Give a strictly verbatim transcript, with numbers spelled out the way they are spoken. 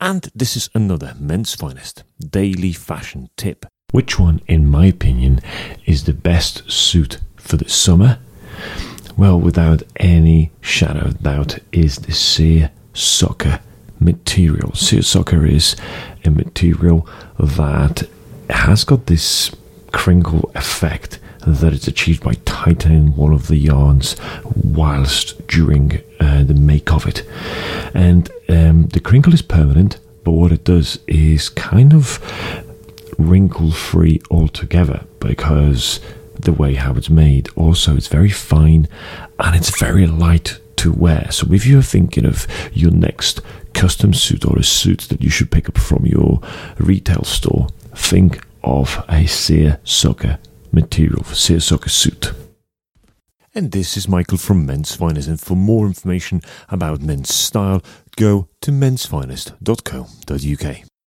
And this is another Men's Finest daily fashion tip. Which one, in my opinion, is the best suit for the summer? Well, without any shadow of doubt, is the seersucker material. Seersucker is a material that has got this crinkle effect that it's achieved by tightening one of the yarns whilst during uh, the make of it. And um, the crinkle is permanent, but what it does is kind of wrinkle free altogether because the way how it's made. Also, it's very fine and it's very light to wear. So if you're thinking of your next custom suit or a suit that you should pick up from your retail store, think of a seersucker material, for seersucker suit. And this is Michael from Men's Finest, and for more information about men's style, go to mens finest dot co dot U K.